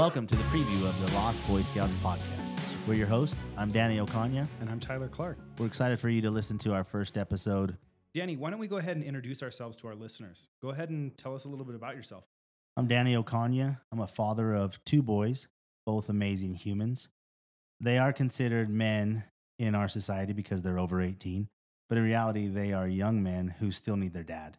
Welcome to the preview of the Lost Boy Scouts podcast. We're your hosts. I'm Danny O'Kanya. And I'm Tyler Clark. We're excited for you to listen to our first episode. Danny, why don't we go ahead and introduce ourselves to our listeners? Go ahead and tell us a little bit about yourself. I'm Danny O'Kanya. I'm a father of two boys, both amazing humans. They are considered men in our society because they're over 18, but in reality, they are young men who still need their dad.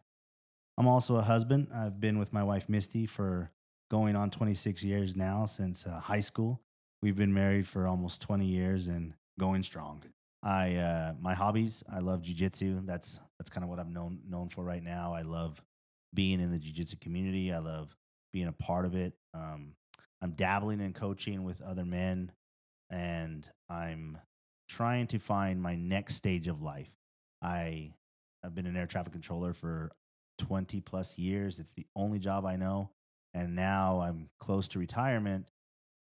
I'm also a husband. I've been with my wife, Misty, for going on 26 years now since high school. We've been married for almost 20 years and going strong. My hobbies, I love jiu-jitsu. That's kind of what I'm known for right now. I love being in the jiu-jitsu community. I love being a part of it. I'm dabbling in coaching with other men, and I'm trying to find my next stage of life. I've been an air traffic controller for 20 plus years. It's the only job I know, and now I'm close to retirement,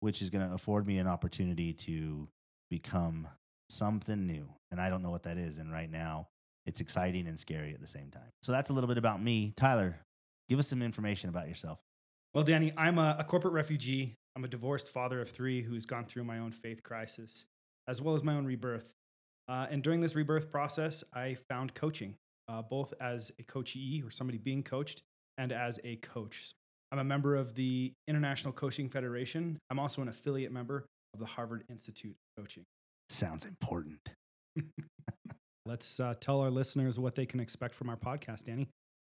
which is going to afford me an opportunity to become something new. And I don't know what that is. And right now, it's exciting and scary at the same time. So that's a little bit about me. Tyler, give us some information about yourself. Well, Danny, I'm a corporate refugee. I'm a divorced father of three who's gone through my own faith crisis, as well as my own rebirth. And during this rebirth process, I found coaching, both as a coachee or somebody being coached and as a coach. I'm a member of the International Coaching Federation. I'm also an affiliate member of the Harvard Institute of Coaching. Sounds important. Let's tell our listeners what they can expect from our podcast, Danny.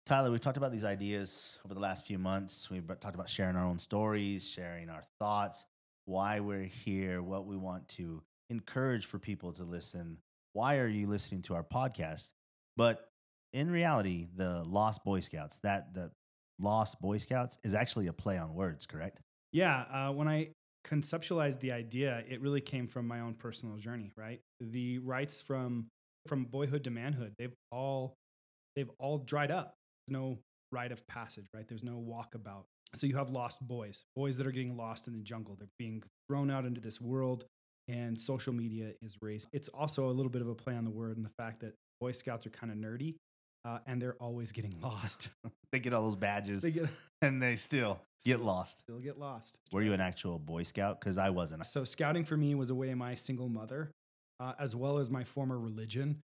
Tyler, we've talked about these ideas over the last few months. We've talked about sharing our own stories, sharing our thoughts, why we're here, what we want to encourage for people to listen. Why are you listening to our podcast? But in reality, the Lost Boy Scouts, that Lost Boy Scouts is actually a play on words, correct? Yeah. When I conceptualized the idea, it really came from my own personal journey, right? The rights from boyhood to manhood, they've all dried up. There's no rite of passage, right? There's no walkabout. So you have lost boys that are getting lost in the jungle. They're being thrown out into this world, and social media is raised. It's also a little bit of a play on the word and the fact that Boy Scouts are kind of nerdy. And they're always getting lost. They get all those badges, and they still get lost. Still get lost. Were you an actual Boy Scout? Because I wasn't. So scouting for me was a way my single mother, as well as my former religion,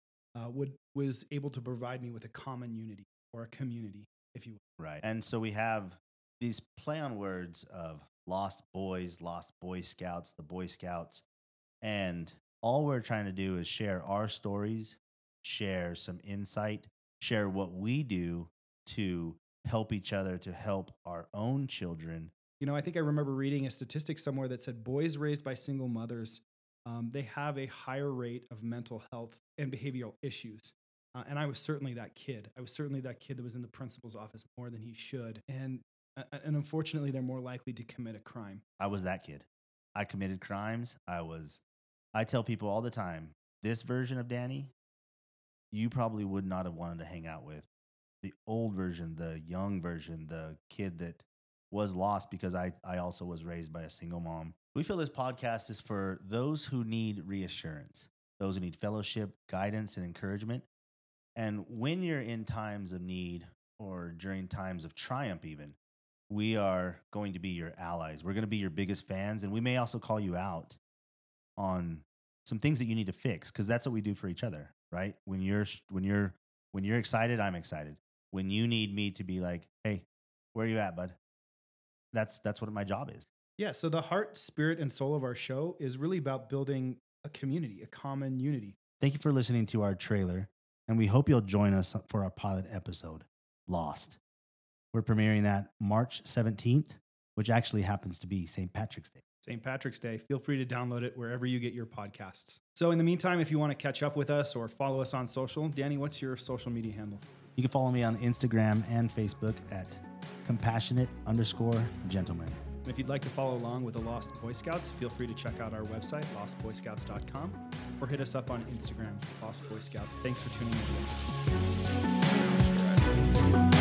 was able to provide me with a common unity or a community, if you will. Right. And so we have these play on words of lost boys, Lost Boy Scouts, the Boy Scouts. And all we're trying to do is share our stories, share some insight, share what we do to help each other, to help our own children. You know, I think I remember reading a statistic somewhere that said boys raised by single mothers, they have a higher rate of mental health and behavioral issues. And I was certainly that kid. I was certainly that kid that was in the principal's office more than he should. And unfortunately, they're more likely to commit a crime. I was that kid. I committed crimes. I tell people all the time, this version of Danny, you probably would not have wanted to hang out with. The old version, the young version, the kid that was lost, because I also was raised by a single mom. We feel this podcast is for those who need reassurance, those who need fellowship, guidance, and encouragement. And when you're in times of need or during times of triumph even, we are going to be your allies. We're going to be your biggest fans, and we may also call you out on some things that you need to fix, because that's what we do for each other. Right? When you're excited, I'm excited. When you need me to be like, hey, where are you at, bud? That's what my job is. Yeah. So the heart, spirit, and soul of our show is really about building a community, a common unity. Thank you for listening to our trailer, and we hope you'll join us for our pilot episode, Lost. We're premiering that March 17th, which actually happens to be St. Patrick's Day. St. Patrick's Day. Feel free to download it wherever you get your podcasts. So in the meantime, if you want to catch up with us or follow us on social, Danny, what's your social media handle? You can follow me on Instagram and Facebook at Compassionate_Gentleman. And if you'd like to follow along with the Lost Boy Scouts, feel free to check out our website, LostBoyScouts.com, or hit us up on Instagram, LostBoyScouts. Thanks for tuning in.